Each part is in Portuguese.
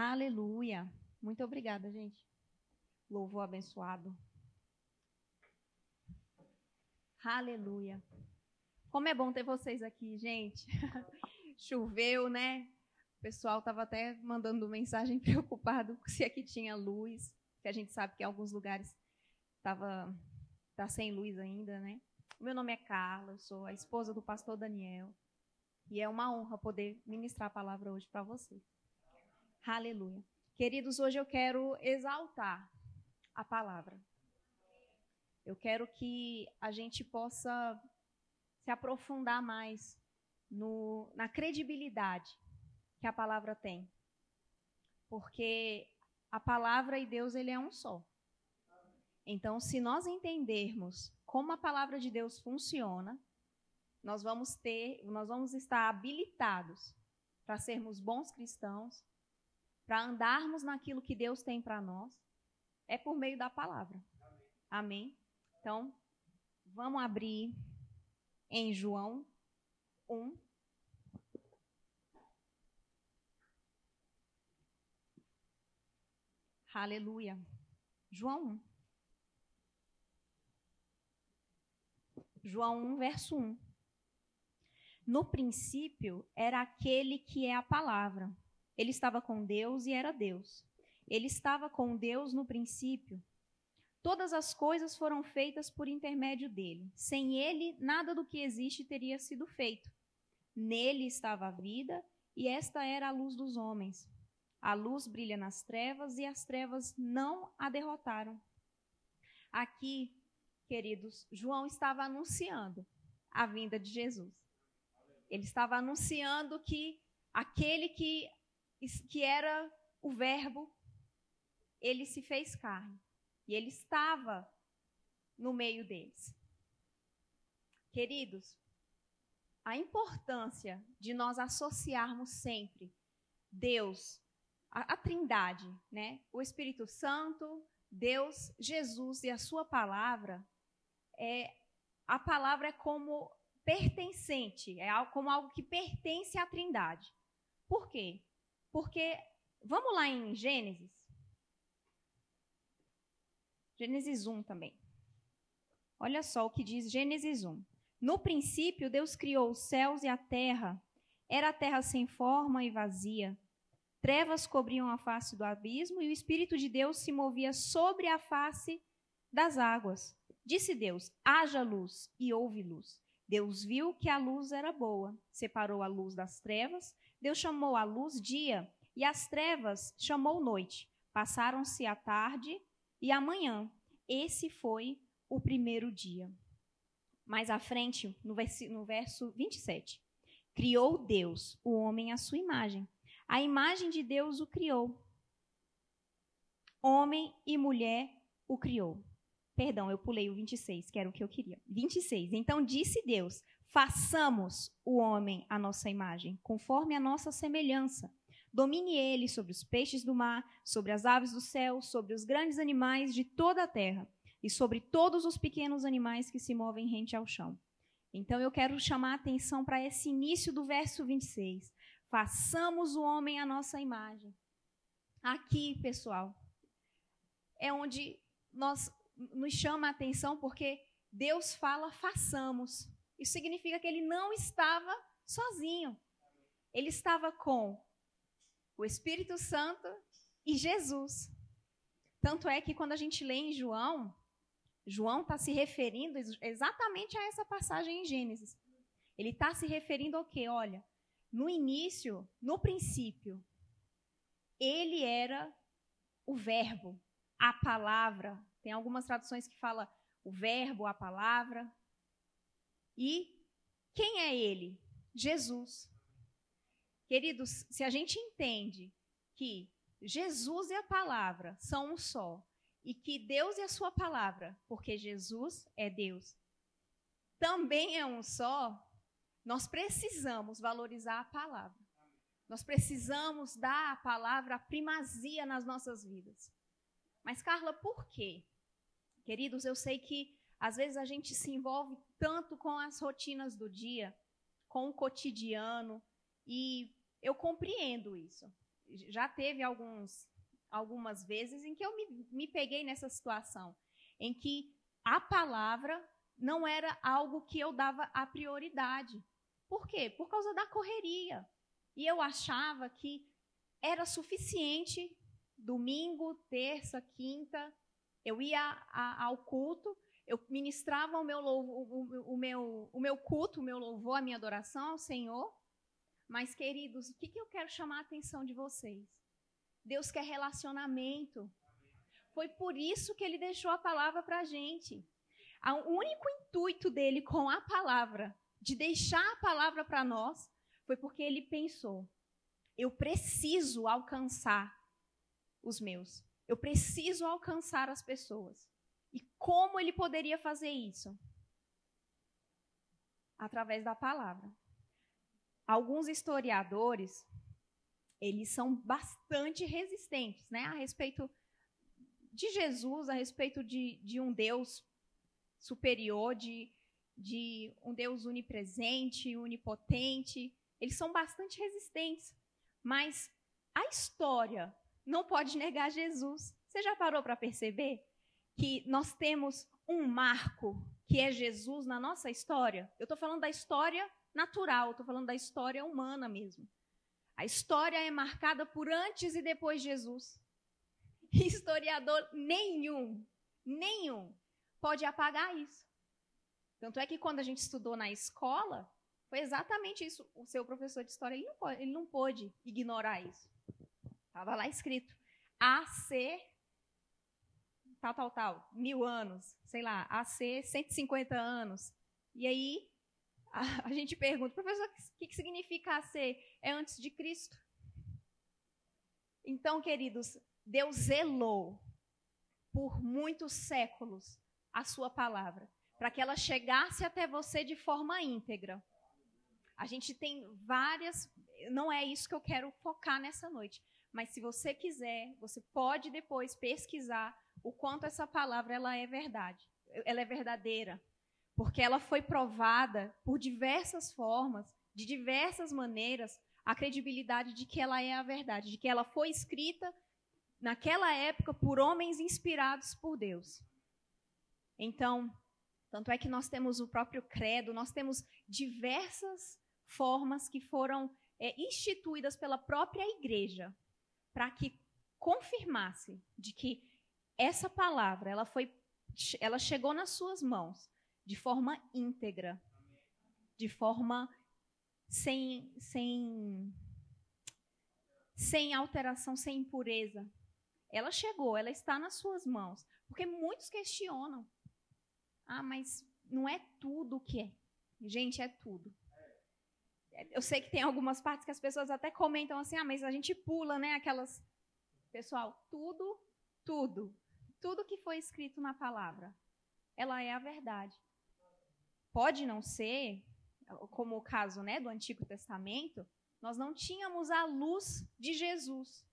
Aleluia. Muito obrigada, gente. Louvor abençoado. Aleluia. Como é bom ter vocês aqui, gente. Choveu, né? O pessoal estava até mandando mensagem preocupado se aqui tinha luz, que a gente sabe que em alguns lugares tá sem luz ainda, né? Meu nome é Carla, eu sou a esposa do pastor Daniel. E é uma honra poder ministrar a palavra hoje para vocês. Aleluia. Queridos, hoje eu quero exaltar a palavra. Eu quero que a gente possa se aprofundar mais na credibilidade que a palavra tem. Porque a palavra e Deus, ele é um só. Então, se nós entendermos como a palavra de Deus funciona, nós vamos estar habilitados para sermos bons cristãos, para andarmos naquilo que Deus tem para nós, é por meio da palavra. Amém? Então, vamos abrir em João 1. Aleluia. João 1. João 1, verso 1. No princípio era aquele que é a palavra. Ele estava com Deus e era Deus. Ele estava com Deus no princípio. Todas as coisas foram feitas por intermédio dele. Sem ele, nada do que existe teria sido feito. Nele estava a vida, e esta era a luz dos homens. A luz brilha nas trevas, e as trevas não a derrotaram. Aqui, queridos, João estava anunciando a vinda de Jesus. Ele estava anunciando que aquele que era o verbo, ele se fez carne. E ele estava no meio deles. Queridos, a importância de nós associarmos sempre Deus, a Trindade, né? O Espírito Santo, Deus, Jesus e a sua palavra, a palavra é como pertencente, é como algo que pertence à Trindade. Por quê? Porque, vamos lá em Gênesis. Gênesis 1 também. Olha só o que diz Gênesis 1. No princípio, Deus criou os céus e a terra. Era a terra sem forma e vazia. Trevas cobriam a face do abismo e o Espírito de Deus se movia sobre a face das águas. Disse Deus, haja luz, e houve luz. Deus viu que a luz era boa. Separou a luz das trevas. Deus chamou a luz dia, e as trevas chamou noite. Passaram-se a tarde e a manhã. Esse foi o primeiro dia. Mais à frente, no verso 27. Criou Deus o homem à sua imagem. A imagem de Deus o criou. Homem e mulher o criou. Perdão, eu pulei o 26, que era o que eu queria. 26. Então disse Deus, façamos o homem à nossa imagem, conforme a nossa semelhança. Domine ele sobre os peixes do mar, sobre as aves do céu, sobre os grandes animais de toda a terra e sobre todos os pequenos animais que se movem rente ao chão. Então eu quero chamar a atenção para esse início do verso 26. Façamos o homem à nossa imagem. Aqui, pessoal, é onde nos chama a atenção porque Deus fala façamos. Isso significa que ele não estava sozinho. Ele estava com o Espírito Santo e Jesus. Tanto é que quando a gente lê em João, João está se referindo exatamente a essa passagem em Gênesis. Ele está se referindo ao quê? Olha, no início, no princípio, ele era o verbo, a palavra. Tem algumas traduções que falam o verbo, a palavra. E quem é ele? Jesus. Queridos, se a gente entende que Jesus e a palavra são um só, e que Deus e a sua palavra, porque Jesus é Deus, também é um só, nós precisamos valorizar a palavra. Nós precisamos dar à palavra a primazia nas nossas vidas. Mas, Carla, por quê? Queridos, eu sei que às vezes a gente se envolve tanto com as rotinas do dia, com o cotidiano, e eu compreendo isso. já teve algumas vezes em que eu me peguei nessa situação, em que a palavra não era algo que eu dava a prioridade. Por quê? Por causa da correria. E eu achava que era suficiente domingo, terça, quinta, eu ia ao culto, eu ministrava o meu culto, o meu louvor, a minha adoração ao Senhor. Mas, queridos, o que eu quero chamar a atenção de vocês? Deus quer relacionamento. Foi por isso que Ele deixou a palavra para a gente. O único intuito dEle com a palavra, de deixar a palavra para nós, foi porque Ele pensou: eu preciso alcançar os meus. Eu preciso alcançar as pessoas. E como Ele poderia fazer isso? Através da palavra. Alguns historiadores, eles são bastante resistentes, né, a respeito de Jesus, a respeito de um Deus superior, de um Deus onipresente, onipotente. Eles são bastante resistentes, mas a história não pode negar Jesus. Você já parou para perceber que nós temos um marco, que é Jesus, na nossa história? Eu estou falando da história natural, estou falando da história humana mesmo. A história é marcada por antes e depois de Jesus. Historiador nenhum pode apagar isso. Tanto é que quando a gente estudou na escola, foi exatamente isso. O seu professor de história, ele não pôde ignorar isso. Estava lá escrito: AC tal, 1000 anos, sei lá, AC 150 anos. E aí a gente pergunta: professor, o que significa AC? É antes de Cristo. Então, queridos, Deus zelou por muitos séculos a sua palavra, para que ela chegasse até você de forma íntegra. A gente tem várias... Não é isso que eu quero focar nessa noite, mas se você quiser, você pode depois pesquisar o quanto essa palavra ela é verdadeira. Porque ela foi provada por diversas formas, de diversas maneiras, a credibilidade de que ela é a verdade, de que ela foi escrita naquela época por homens inspirados por Deus. Então, tanto é que nós temos o próprio credo, nós temos diversas formas que foram instituídas pela própria igreja para que confirmasse de que essa palavra ela chegou nas suas mãos de forma íntegra, de forma sem alteração, sem impureza. Ela chegou, ela está nas suas mãos. Porque muitos questionam: ah, mas não é tudo o que é. Gente, é tudo. Eu sei que tem algumas partes que as pessoas até comentam assim: ah, mas a gente pula, né? Aquelas... Pessoal, tudo que foi escrito na palavra, ela é a verdade. Pode não ser, como o caso, né, do Antigo Testamento. Nós não tínhamos a luz de Jesus,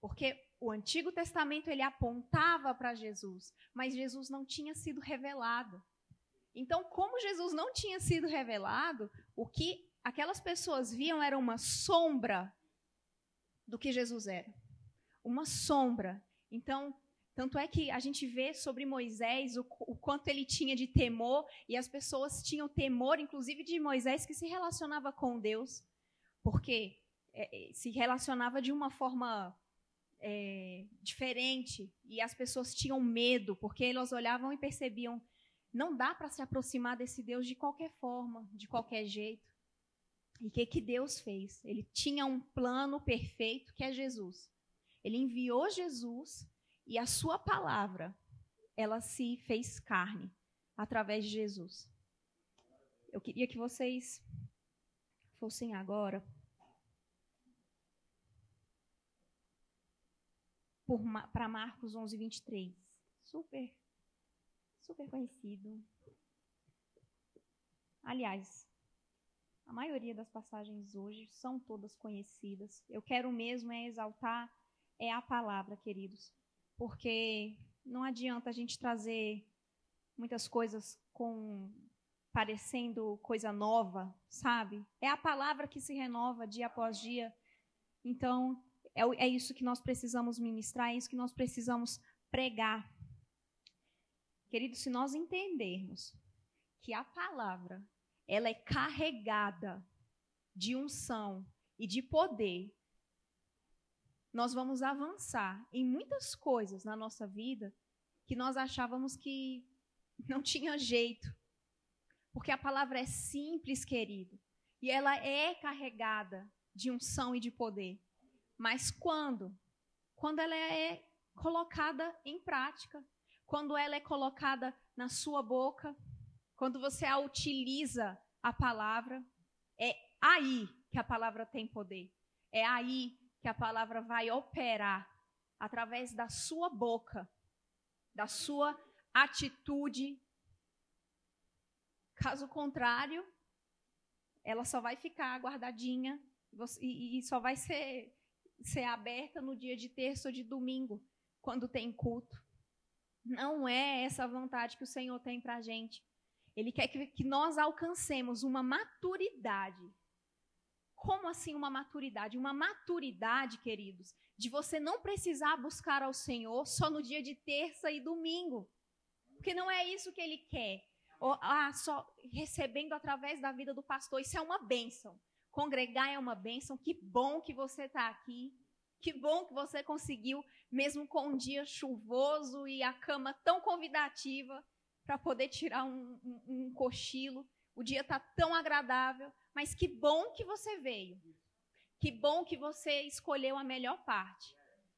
porque o Antigo Testamento ele apontava para Jesus, mas Jesus não tinha sido revelado. Então, como Jesus não tinha sido revelado, o que aquelas pessoas viam era uma sombra do que Jesus era. Uma sombra. Então, tanto é que a gente vê sobre Moisés o quanto ele tinha de temor, e as pessoas tinham temor, inclusive de Moisés, que se relacionava com Deus, porque se relacionava de uma forma diferente, e as pessoas tinham medo, porque elas olhavam e percebiam: não dá para se aproximar desse Deus de qualquer forma, de qualquer jeito. E o que Deus fez? Ele tinha um plano perfeito, que é Jesus. Ele enviou Jesus... E a sua palavra, ela se fez carne através de Jesus. Eu queria que vocês fossem agora para Marcos 11:23. Super, super conhecido. Aliás, a maioria das passagens hoje são todas conhecidas. Eu quero mesmo exaltar a palavra, queridos. Porque não adianta a gente trazer muitas coisas parecendo coisa nova, sabe? É a palavra que se renova dia após dia. Então, É isso que nós precisamos ministrar, é isso que nós precisamos pregar. Querido, se nós entendermos que a palavra, ela é carregada de unção e de poder, nós vamos avançar em muitas coisas na nossa vida que nós achávamos que não tinha jeito. Porque a palavra é simples, querido, e ela é carregada de unção e de poder. Mas quando ela é colocada em prática, quando ela é colocada na sua boca, quando você a utiliza a palavra, é aí que a palavra tem poder. É aí que a palavra vai operar através da sua boca, da sua atitude. Caso contrário, ela só vai ficar guardadinha e só vai ser aberta no dia de terça ou de domingo, quando tem culto. Não é essa a vontade que o Senhor tem para a gente. Ele quer que nós alcancemos uma maturidade. Como assim uma maturidade? Uma maturidade, queridos, de você não precisar buscar ao Senhor só no dia de terça e domingo. Porque não é isso que Ele quer. Só recebendo através da vida do pastor. Isso é uma bênção. Congregar é uma bênção. Que bom que você está aqui. Que bom que você conseguiu, mesmo com um dia chuvoso e a cama tão convidativa, para poder tirar um cochilo. O dia está tão agradável, mas que bom que você veio. Que bom que você escolheu a melhor parte,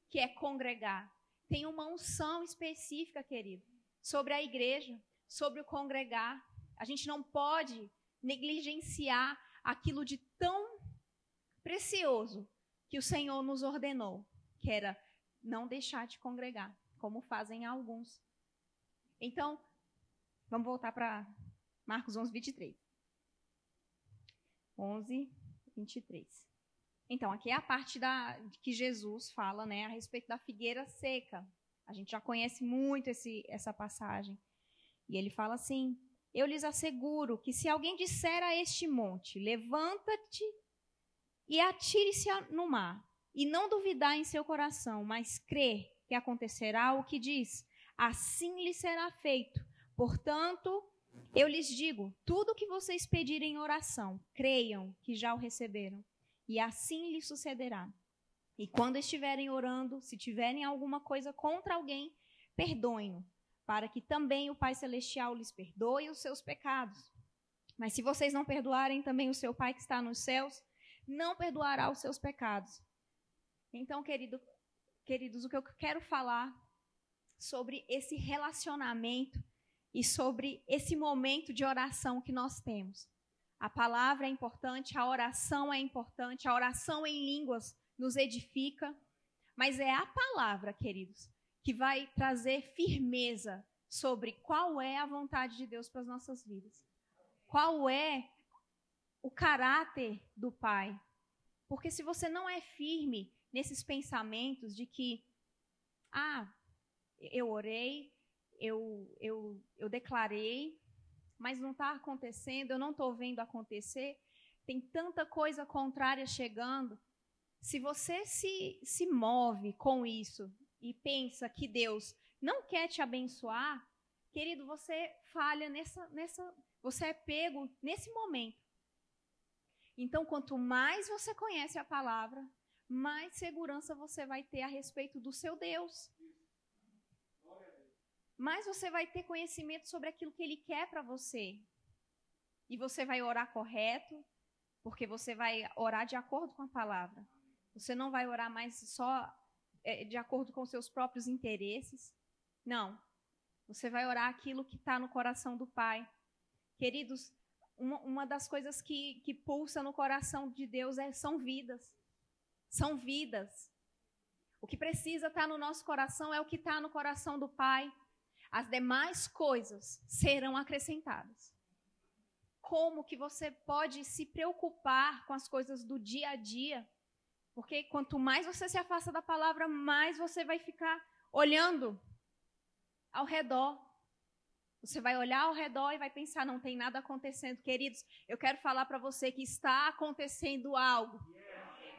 que é congregar. Tem uma unção específica, querido, sobre a igreja, sobre o congregar. A gente não pode negligenciar aquilo de tão precioso que o Senhor nos ordenou, que era não deixar de congregar, como fazem alguns. Então, vamos voltar para Marcos 11, 23. 11, 23. Então, aqui é a parte que Jesus fala, né, a respeito da figueira seca. A gente já conhece muito essa passagem. E ele fala assim: eu lhes asseguro que se alguém disser a este monte, levanta-te e atire-se no mar, e não duvidar em seu coração, mas crer que acontecerá o que diz, assim lhe será feito. Portanto, eu lhes digo, tudo o que vocês pedirem em oração, creiam que já o receberam, e assim lhe sucederá. E quando estiverem orando, se tiverem alguma coisa contra alguém, perdoem-no, para que também o Pai Celestial lhes perdoe os seus pecados. Mas se vocês não perdoarem, também o seu Pai que está nos céus não perdoará os seus pecados. Então, queridos, o que eu quero falar sobre esse relacionamento e sobre esse momento de oração que nós temos. A palavra é importante, a oração é importante, a oração em línguas nos edifica, mas é a palavra, queridos, que vai trazer firmeza sobre qual é a vontade de Deus para as nossas vidas. Qual é o caráter do Pai. Porque se você não é firme nesses pensamentos de que, eu orei, eu declarei, mas não está acontecendo, eu não estou vendo acontecer, tem tanta coisa contrária chegando. Se você se move com isso e pensa que Deus não quer te abençoar, querido, você falha você é pego nesse momento. Então, quanto mais você conhece a palavra, mais segurança você vai ter a respeito do seu Deus. Mas você vai ter conhecimento sobre aquilo que Ele quer para você. E você vai orar correto, porque você vai orar de acordo com a palavra. Você não vai orar mais só de acordo com seus próprios interesses. Não. Você vai orar aquilo que está no coração do Pai. Queridos, uma das coisas que pulsa no coração de Deus são vidas. São vidas. O que precisa estar no nosso coração é o que está no coração do Pai. As demais coisas serão acrescentadas. Como que você pode se preocupar com as coisas do dia a dia? Porque quanto mais você se afasta da palavra, mais você vai ficar olhando ao redor. Você vai olhar ao redor e vai pensar, não tem nada acontecendo. Queridos, eu quero falar para você que está acontecendo algo.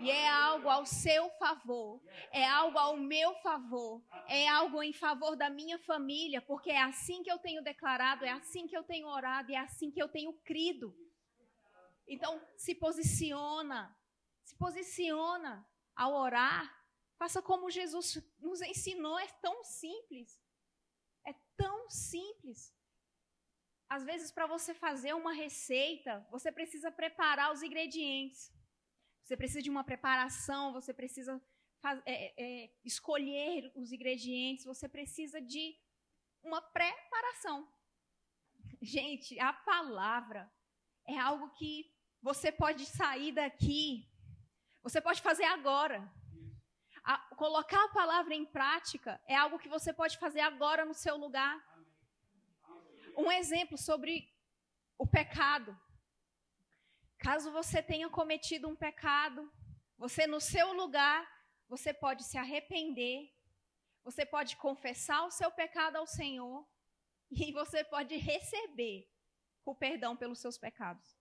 E é algo ao seu favor, é algo ao meu favor, é algo em favor da minha família, porque é assim que eu tenho declarado, é assim que eu tenho orado, é assim que eu tenho crido. Então, se posiciona ao orar, faça como Jesus nos ensinou, é tão simples. É tão simples. Às vezes, para você fazer uma receita, você precisa preparar os ingredientes. Você precisa de uma preparação, você precisa escolher os ingredientes, você precisa de uma preparação. Gente, a palavra é algo que você pode sair daqui, você pode fazer agora. Colocar a palavra em prática é algo que você pode fazer agora no seu lugar. Um exemplo sobre o pecado. Caso você tenha cometido um pecado, você no seu lugar, você pode se arrepender, você pode confessar o seu pecado ao Senhor e você pode receber o perdão pelos seus pecados.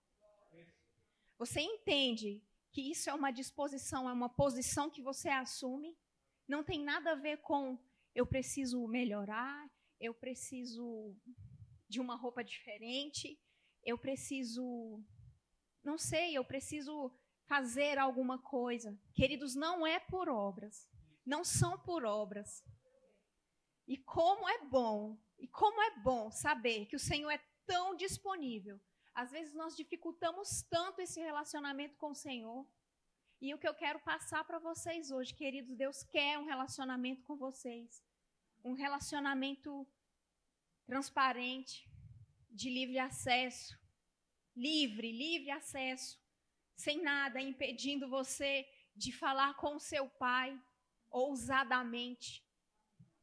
Você entende que isso é uma disposição, é uma posição que você assume? Não tem nada a ver com eu preciso melhorar, eu preciso de uma roupa diferente, eu preciso... Não sei, eu preciso fazer alguma coisa. Queridos, não é por obras. Não são por obras. E como é bom saber que o Senhor é tão disponível. Às vezes nós dificultamos tanto esse relacionamento com o Senhor. E o que eu quero passar para vocês hoje, queridos, Deus quer um relacionamento com vocês. Um relacionamento transparente, de livre acesso. Livre acesso, sem nada impedindo você de falar com o seu pai ousadamente.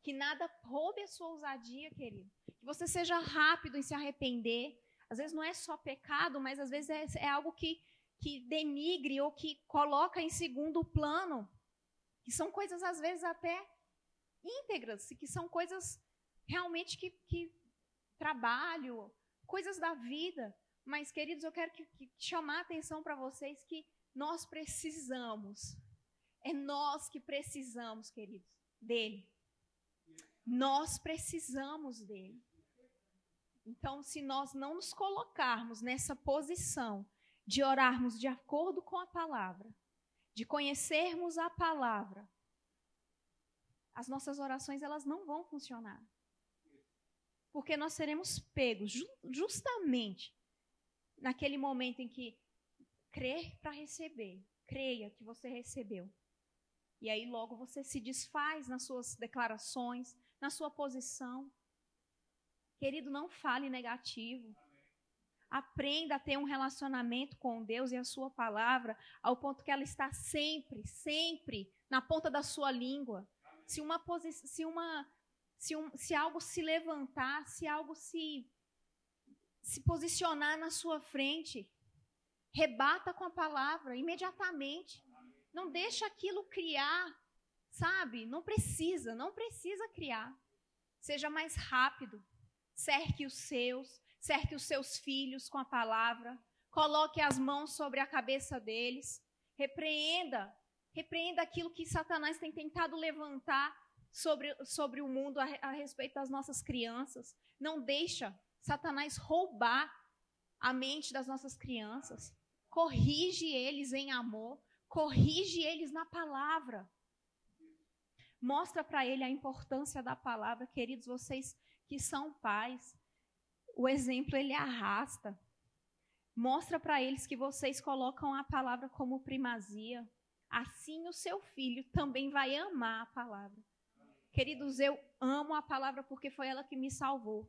Que nada roube a sua ousadia, querido. Que você seja rápido em se arrepender. Às vezes não é só pecado, mas às vezes é algo que denigre ou que coloca em segundo plano. Que são coisas, às vezes, até íntegras, que são coisas realmente que trabalho, coisas da vida. Mas, queridos, eu quero que chamar a atenção para vocês que nós precisamos. É nós que precisamos, queridos, dele. Nós precisamos dele. Então, se nós não nos colocarmos nessa posição de orarmos de acordo com a palavra, de conhecermos a palavra, as nossas orações elas não vão funcionar. Porque nós seremos pegos justamente naquele momento em que crer para receber, creia que você recebeu. E aí logo você se desfaz nas suas declarações, na sua posição. Querido, não fale negativo. Aprenda a ter um relacionamento com Deus e a sua palavra ao ponto que ela está sempre, sempre na ponta da sua língua. Se algo se levantar, se algo se posicionar na sua frente, rebata com a palavra imediatamente. Não deixa aquilo criar, sabe? Não precisa criar. Seja mais rápido. Cerque os seus filhos com a palavra. Coloque as mãos sobre a cabeça deles. Repreenda aquilo que Satanás tem tentado levantar sobre o mundo a respeito das nossas crianças. Não deixa Satanás roubar a mente das nossas crianças. Corrige eles em amor, corrige eles na palavra. Mostra para ele a importância da palavra, queridos, vocês que são pais. O exemplo ele arrasta. Mostra para eles que vocês colocam a palavra como primazia. Assim o seu filho também vai amar a palavra. Queridos, eu amo a palavra porque foi ela que me salvou.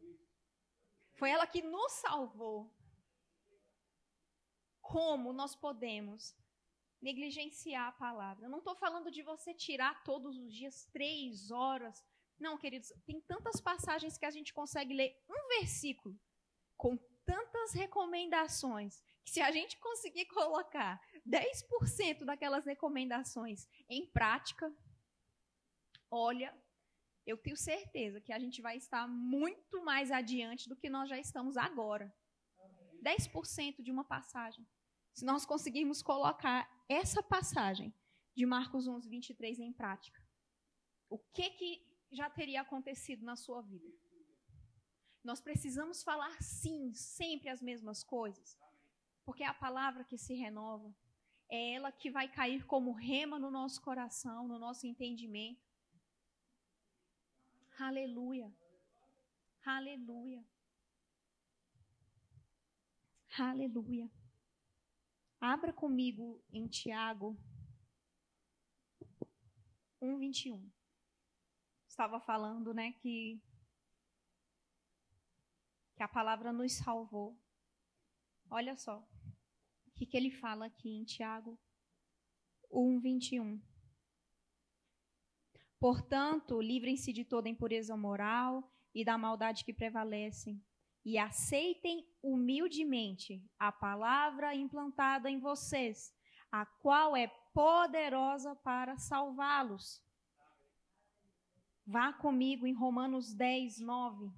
Foi ela que nos salvou. Como nós podemos negligenciar a palavra? Eu não estou falando de você tirar todos os dias 3 horas. Não, queridos, tem tantas passagens que a gente consegue ler um versículo com tantas recomendações que se a gente conseguir colocar 10% daquelas recomendações em prática, olha... Eu tenho certeza que a gente vai estar muito mais adiante do que nós já estamos agora. 10% de uma passagem. se nós conseguirmos colocar essa passagem de Marcos 11:23 em prática, o que que já teria acontecido na sua vida? Nós precisamos falar, sim, sempre as mesmas coisas, porque é a palavra que se renova, é ela que vai cair como rema no nosso coração, no nosso entendimento. Aleluia, aleluia, aleluia. Abra comigo em Tiago 1:21. Estava falando, né, que a palavra nos salvou. Olha só o que ele fala aqui em Tiago 1:21. Portanto, livrem-se de toda impureza moral e da maldade que prevalecem, e aceitem humildemente a palavra implantada em vocês, a qual é poderosa para salvá-los. Vá comigo em Romanos 10:9.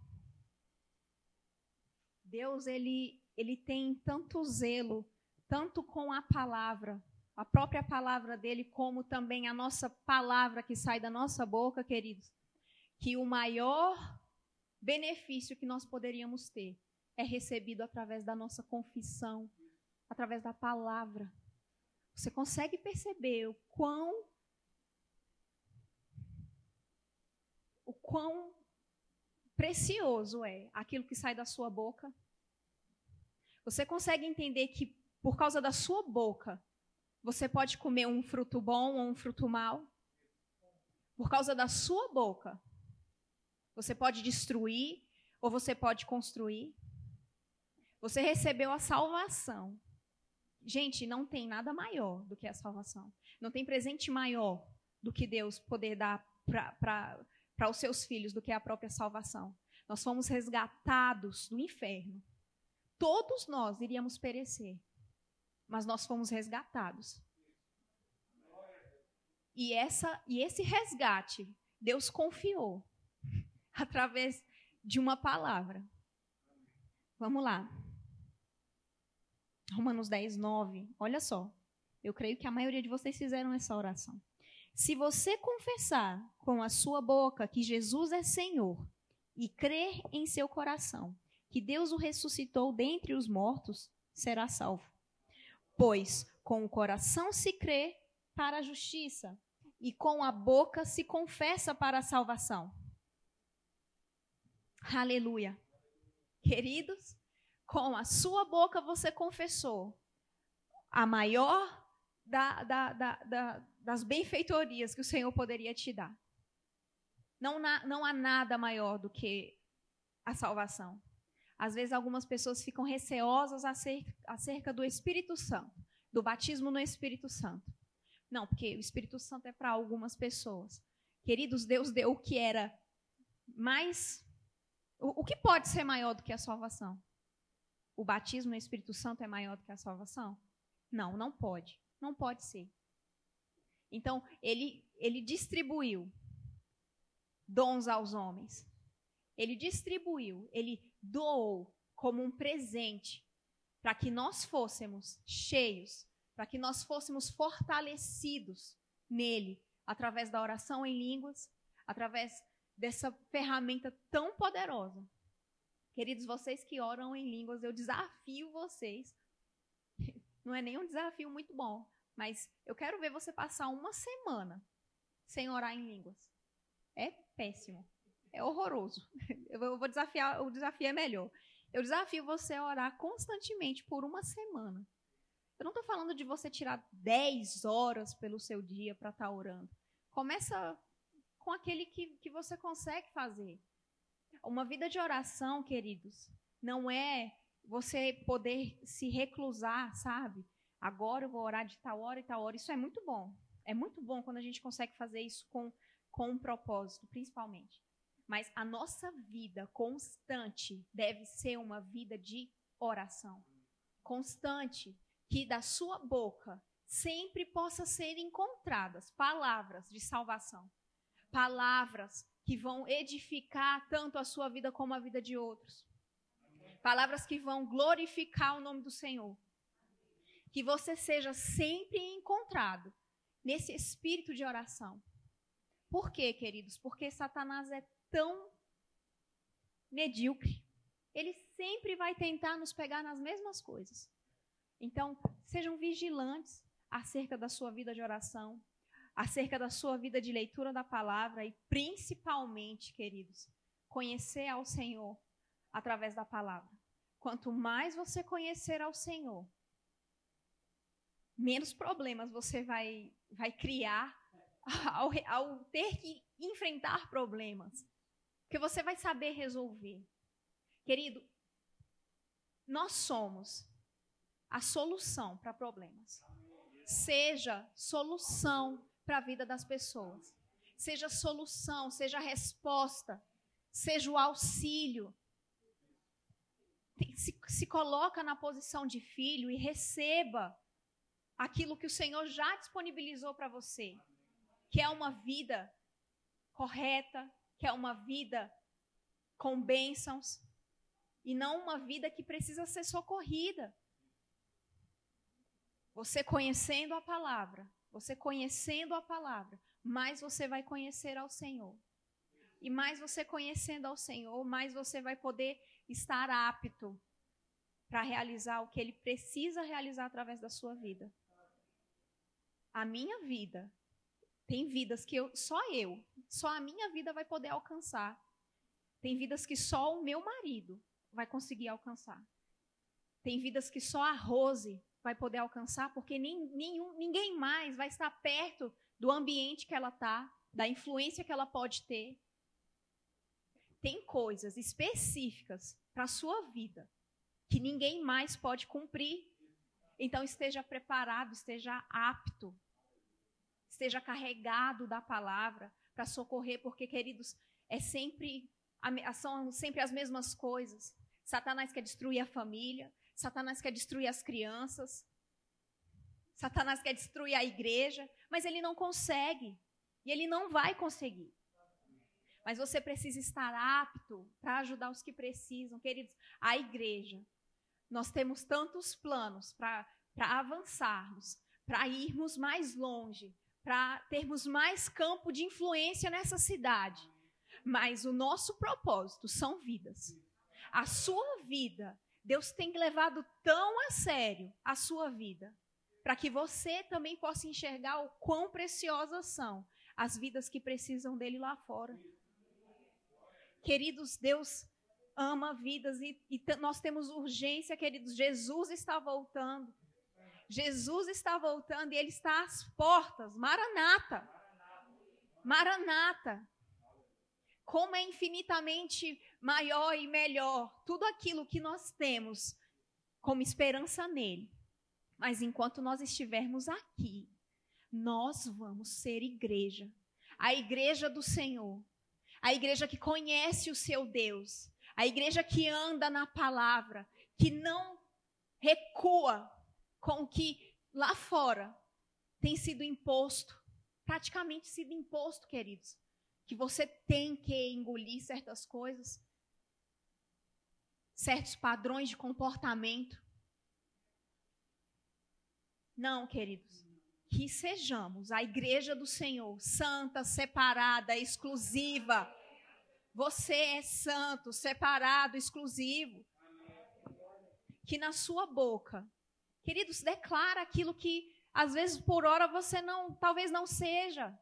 Deus, ele tem tanto zelo, tanto com a palavra, a própria palavra dele, como também a nossa palavra que sai da nossa boca, queridos, que o maior benefício que nós poderíamos ter é recebido através da nossa confissão, através da palavra. Você consegue perceber o quão precioso é aquilo que sai da sua boca? Você consegue entender que por causa da sua boca você pode comer um fruto bom ou um fruto mau? Por causa da sua boca você pode destruir ou você pode construir? Você recebeu a salvação. Gente, não tem nada maior do que a salvação. Não tem presente maior do que Deus poder dar para os seus filhos do que a própria salvação. Nós fomos resgatados do inferno. Todos nós iríamos perecer, mas nós fomos resgatados. E esse resgate, Deus confiou através de uma palavra. Vamos lá. Romanos 10:9. Olha só. Eu creio que a maioria de vocês fizeram essa oração. Se você confessar com a sua boca que Jesus é Senhor e crer em seu coração que Deus o ressuscitou dentre os mortos, será salvo. Pois com o coração se crê para a justiça e com a boca se confessa para a salvação. Aleluia. Queridos, com a sua boca você confessou a maior das benfeitorias que o Senhor poderia te dar. Não há nada maior do que a salvação. Às vezes algumas pessoas ficam receosas acerca do Espírito Santo, do batismo no Espírito Santo. Não, porque o Espírito Santo é para algumas pessoas. Queridos, Deus deu o que era mais... O que pode ser maior do que a salvação? O batismo no Espírito Santo é maior do que a salvação? Não, não pode. Não pode ser. Então, ele distribuiu dons aos homens. Ele distribuiu, ele doou como um presente para que nós fôssemos cheios, para que nós fôssemos fortalecidos nele, através da oração em línguas, através dessa ferramenta tão poderosa. Queridos, vocês que oram em línguas, eu desafio vocês. Não é nenhum desafio muito bom, mas eu quero ver você passar uma semana sem orar em línguas. É péssimo, é horroroso. Eu vou desafiar, o desafio é melhor. Eu desafio você a orar constantemente por uma semana. Eu não estou falando de você tirar 10 horas pelo seu dia para estar orando. Começa com aquele que você consegue fazer. Uma vida de oração, queridos, não é você poder se reclusar, sabe? Agora eu vou orar de tal hora e tal hora. Isso é muito bom. É muito bom quando a gente consegue fazer isso com um propósito, principalmente. Mas a nossa vida constante deve ser uma vida de oração. Constante, que da sua boca sempre possa ser encontradas palavras de salvação. Palavras que vão edificar tanto a sua vida como a vida de outros. Palavras que vão glorificar o nome do Senhor. que você seja sempre encontrado nesse espírito de oração. Por quê, queridos? Porque Satanás é tão medíocre. Ele sempre vai tentar nos pegar nas mesmas coisas. Então, sejam vigilantes acerca da sua vida de oração, acerca da sua vida de leitura da palavra e, principalmente, queridos, conhecer ao Senhor através da palavra. Quanto mais você conhecer ao Senhor, menos problemas você vai criar ao ter que enfrentar problemas, porque você vai saber resolver. Querido, nós somos a solução para problemas. Seja solução para a vida das pessoas. Seja solução, seja resposta, seja o auxílio. Se coloca na posição de filho e receba aquilo que o Senhor já disponibilizou para você, que é uma vida correta, que é uma vida com bênçãos, e não uma vida que precisa ser socorrida. Você conhecendo a palavra, mais você vai conhecer ao Senhor. E mais você conhecendo ao Senhor, mais você vai poder estar apto para realizar o que Ele precisa realizar através da sua vida. A minha vida, tem vidas que só a minha vida vai poder alcançar. Tem vidas que só o meu marido vai conseguir alcançar. Tem vidas que só a Rose vai poder alcançar, porque ninguém mais vai estar perto do ambiente que ela está, da influência que ela pode ter. Tem coisas específicas para a sua vida que ninguém mais pode cumprir. Então, esteja preparado, esteja apto, esteja carregado da palavra para socorrer, porque, queridos, são sempre as mesmas coisas. Satanás quer destruir a família, Satanás quer destruir as crianças, Satanás quer destruir a igreja, mas ele não consegue e ele não vai conseguir. Mas você precisa estar apto para ajudar os que precisam, queridos. A igreja, nós temos tantos planos para avançarmos, para irmos mais longe, para termos mais campo de influência nessa cidade. Mas o nosso propósito são vidas. A sua vida, Deus tem levado tão a sério a sua vida, para que você também possa enxergar o quão preciosas são as vidas que precisam dele lá fora. Queridos, Deus ama vidas e nós temos urgência, queridos. Jesus está voltando. Jesus está voltando e Ele está às portas. Maranata. Maranata. Como é infinitamente maior e melhor tudo aquilo que nós temos como esperança nele. Mas enquanto nós estivermos aqui, nós vamos ser igreja. A igreja do Senhor. A igreja que conhece o seu Deus. A igreja que anda na palavra, que não recua com o que lá fora tem sido imposto, praticamente sido imposto, queridos, que você tem que engolir certas coisas, certos padrões de comportamento. Não, queridos, que sejamos a igreja do Senhor, santa, separada, exclusiva. Você é santo, separado, exclusivo. Que na sua boca, queridos, declara aquilo que às vezes por hora você talvez não seja.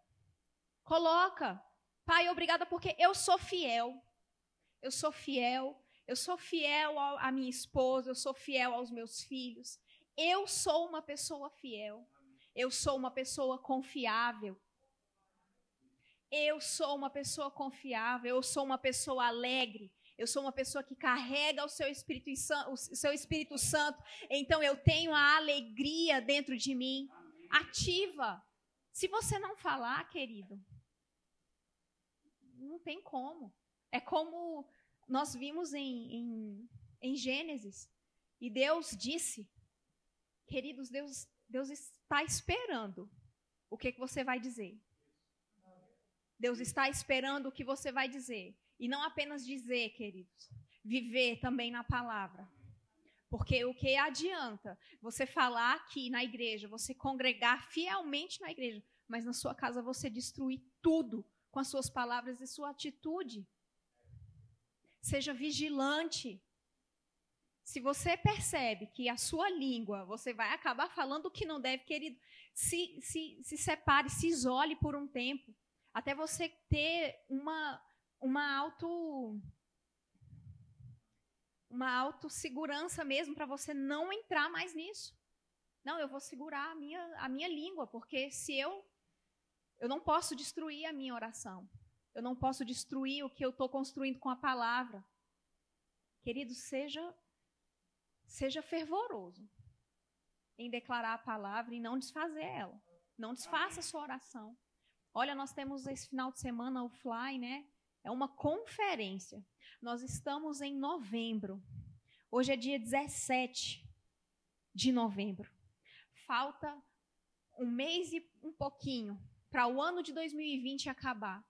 Coloca: Pai, obrigada porque eu sou fiel. Eu sou fiel. Eu sou fiel à minha esposa, eu sou fiel aos meus filhos. Eu sou uma pessoa fiel. Eu sou uma pessoa confiável. Eu sou uma pessoa confiável, eu sou uma pessoa alegre, eu sou uma pessoa que carrega o seu Espírito Santo, então eu tenho a alegria dentro de mim, ativa. Se você não falar, querido, não tem como. É como nós vimos em Gênesis, e Deus disse, queridos, Deus está esperando o que você vai dizer. Deus está esperando o que você vai dizer. E não apenas dizer, queridos. Viver também na palavra. Porque o que adianta você falar aqui na igreja, você congregar fielmente na igreja, mas na sua casa você destruir tudo com as suas palavras e sua atitude? Seja vigilante. Se você percebe que a sua língua, você vai acabar falando o que não deve, querido, se separe, se isole por um tempo, até você ter uma autossegurança mesmo, para você não entrar mais nisso. Não, eu vou segurar a minha língua, porque se eu não posso destruir a minha oração, eu não posso destruir o que eu estou construindo com a palavra. Querido, seja fervoroso em declarar a palavra e não desfazer ela. Não desfaça a sua oração. Olha, nós temos esse final de semana o Fly, né? É uma conferência. Nós estamos em novembro. Hoje é dia 17 de novembro. Falta um mês e um pouquinho para o ano de 2020 acabar.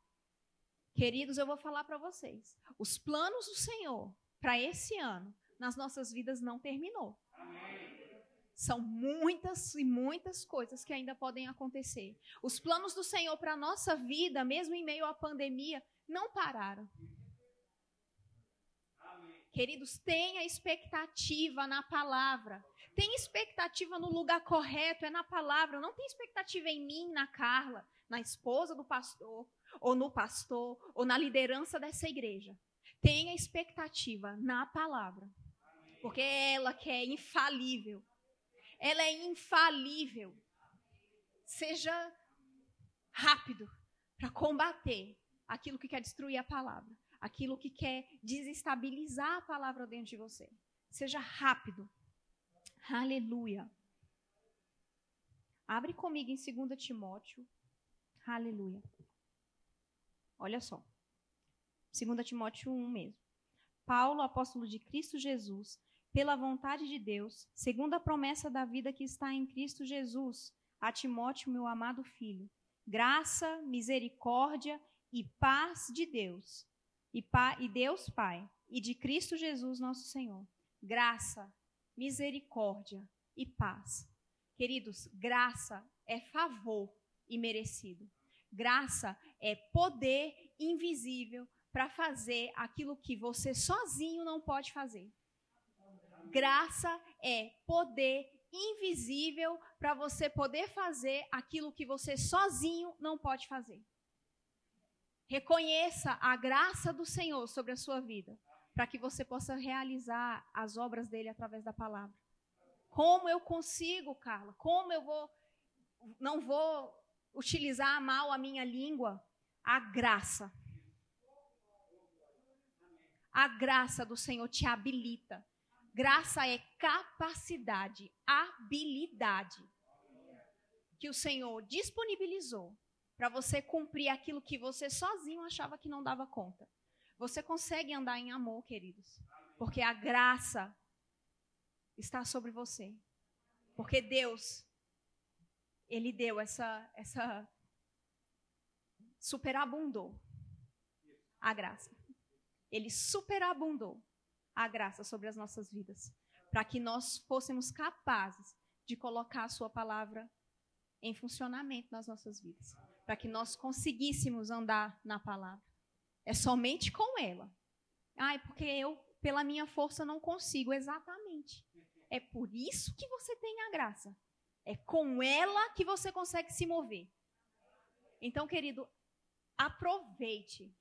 Queridos, eu vou falar para vocês. Os planos do Senhor para esse ano nas nossas vidas não terminou. Amém. São muitas e muitas coisas que ainda podem acontecer. Os planos do Senhor para a nossa vida, mesmo em meio à pandemia, não pararam. Amém. Queridos, tenha expectativa na palavra. Tenha expectativa no lugar correto, é na palavra. Não tem expectativa em mim, na Carla, na esposa do pastor, ou no pastor, ou na liderança dessa igreja. Tenha expectativa na palavra. Porque ela que é infalível. Ela é infalível. Seja rápido para combater aquilo que quer destruir a palavra. Aquilo que quer desestabilizar a palavra dentro de você. Seja rápido. Aleluia. Abre comigo em 2 Timóteo. Aleluia. Olha só. 2 Timóteo 1 mesmo. Paulo, apóstolo de Cristo Jesus, pela vontade de Deus, segundo a promessa da vida que está em Cristo Jesus, a Timóteo, meu amado filho, graça, misericórdia e paz de Deus, e Deus Pai, e de Cristo Jesus, nosso Senhor. Graça, misericórdia e paz. Queridos, graça é favor imerecido. Graça é poder invisível para fazer aquilo que você sozinho não pode fazer. Graça é poder invisível para você poder fazer aquilo que você sozinho não pode fazer. Reconheça a graça do Senhor sobre a sua vida, para que você possa realizar as obras dele através da palavra. Como eu consigo, Carla? Como eu não vou utilizar mal a minha língua? A graça. A graça do Senhor te habilita. Graça é capacidade, habilidade que o Senhor disponibilizou para você cumprir aquilo que você sozinho achava que não dava conta. Você consegue andar em amor, queridos, porque a graça está sobre você. Porque Deus, ele deu essa superabundou a graça. Ele superabundou a graça sobre as nossas vidas, para que nós fôssemos capazes de colocar a sua palavra em funcionamento nas nossas vidas, para que nós conseguíssemos andar na palavra. É somente com ela. Porque eu, pela minha força, não consigo. Exatamente. É por isso que você tem a graça. É com ela que você consegue se mover. Então, querido, aproveite,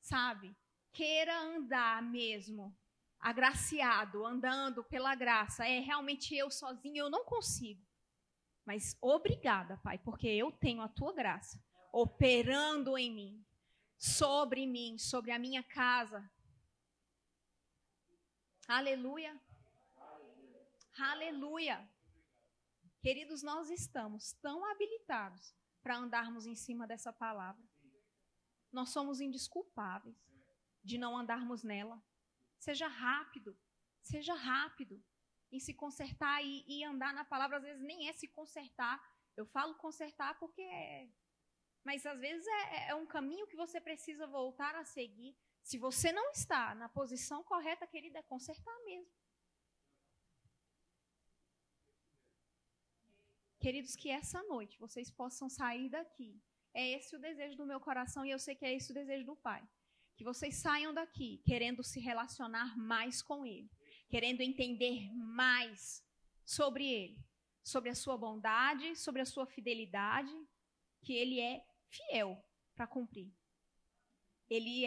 sabe? Queira andar mesmo, agraciado, andando pela graça. Realmente eu sozinho, eu não consigo. Mas obrigada, Pai, porque eu tenho a Tua graça operando em mim, sobre a minha casa. Aleluia. Aleluia. Queridos, nós estamos tão habilitados para andarmos em cima dessa palavra. Nós somos indesculpáveis de não andarmos nela. Seja rápido em se consertar e andar na palavra. Às vezes nem é se consertar. Eu falo consertar porque é... Mas às vezes é um caminho que você precisa voltar a seguir. Se você não está na posição correta, querida, é consertar mesmo. Queridos, que essa noite vocês possam sair daqui. É esse o desejo do meu coração e eu sei que é esse o desejo do Pai. Que vocês saiam daqui querendo se relacionar mais com Ele, querendo entender mais sobre Ele, sobre a sua bondade, sobre a sua fidelidade, que Ele é fiel para cumprir. Ele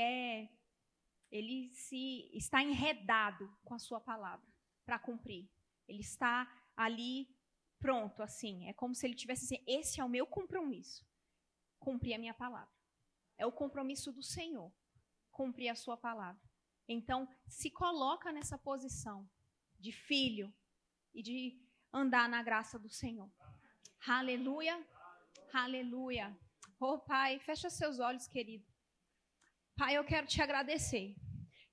está enredado com a sua palavra para cumprir. Ele está ali pronto, assim. É como se ele tivesse assim, esse é o meu compromisso. Cumprir a minha palavra. É o compromisso do Senhor. Cumprir a sua palavra. Então, se coloca nessa posição de filho e de andar na graça do Senhor. Aleluia. Aleluia. Oh, Pai, fecha seus olhos, querido. Pai, eu quero te agradecer.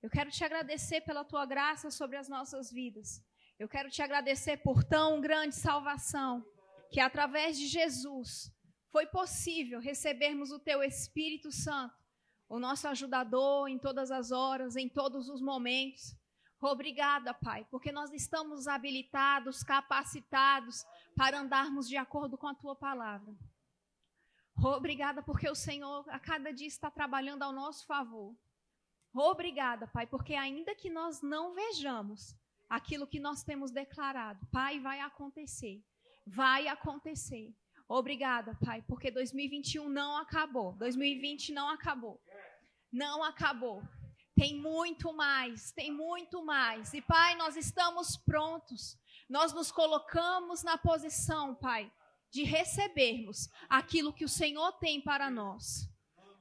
Eu quero te agradecer pela tua graça sobre as nossas vidas. Eu quero te agradecer por tão grande salvação, que através de Jesus foi possível recebermos o teu Espírito Santo, o nosso ajudador em todas as horas, em todos os momentos. Obrigada, Pai, porque nós estamos habilitados, capacitados para andarmos de acordo com a tua palavra. Obrigada porque o Senhor a cada dia está trabalhando ao nosso favor. Obrigada, Pai, porque ainda que nós não vejamos aquilo que nós temos declarado, Pai, vai acontecer. Vai acontecer. Obrigada, Pai, porque 2021 não acabou. 2020 não acabou. Não acabou. Tem muito mais, tem muito mais. E, Pai, nós estamos prontos. Nós nos colocamos na posição, Pai, de recebermos aquilo que o Senhor tem para nós.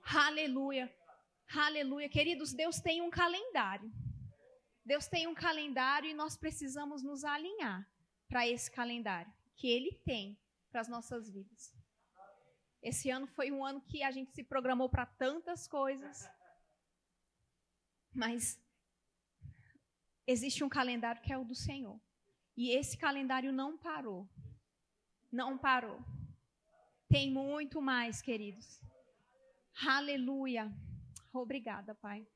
Aleluia. Aleluia. Queridos, Deus tem um calendário. Deus tem um calendário e nós precisamos nos alinhar para esse calendário que Ele tem para as nossas vidas. Esse ano foi um ano que a gente se programou para tantas coisas, mas existe um calendário que é o do Senhor. E esse calendário não parou. Não parou. Tem muito mais, queridos. Aleluia. Obrigada, Pai.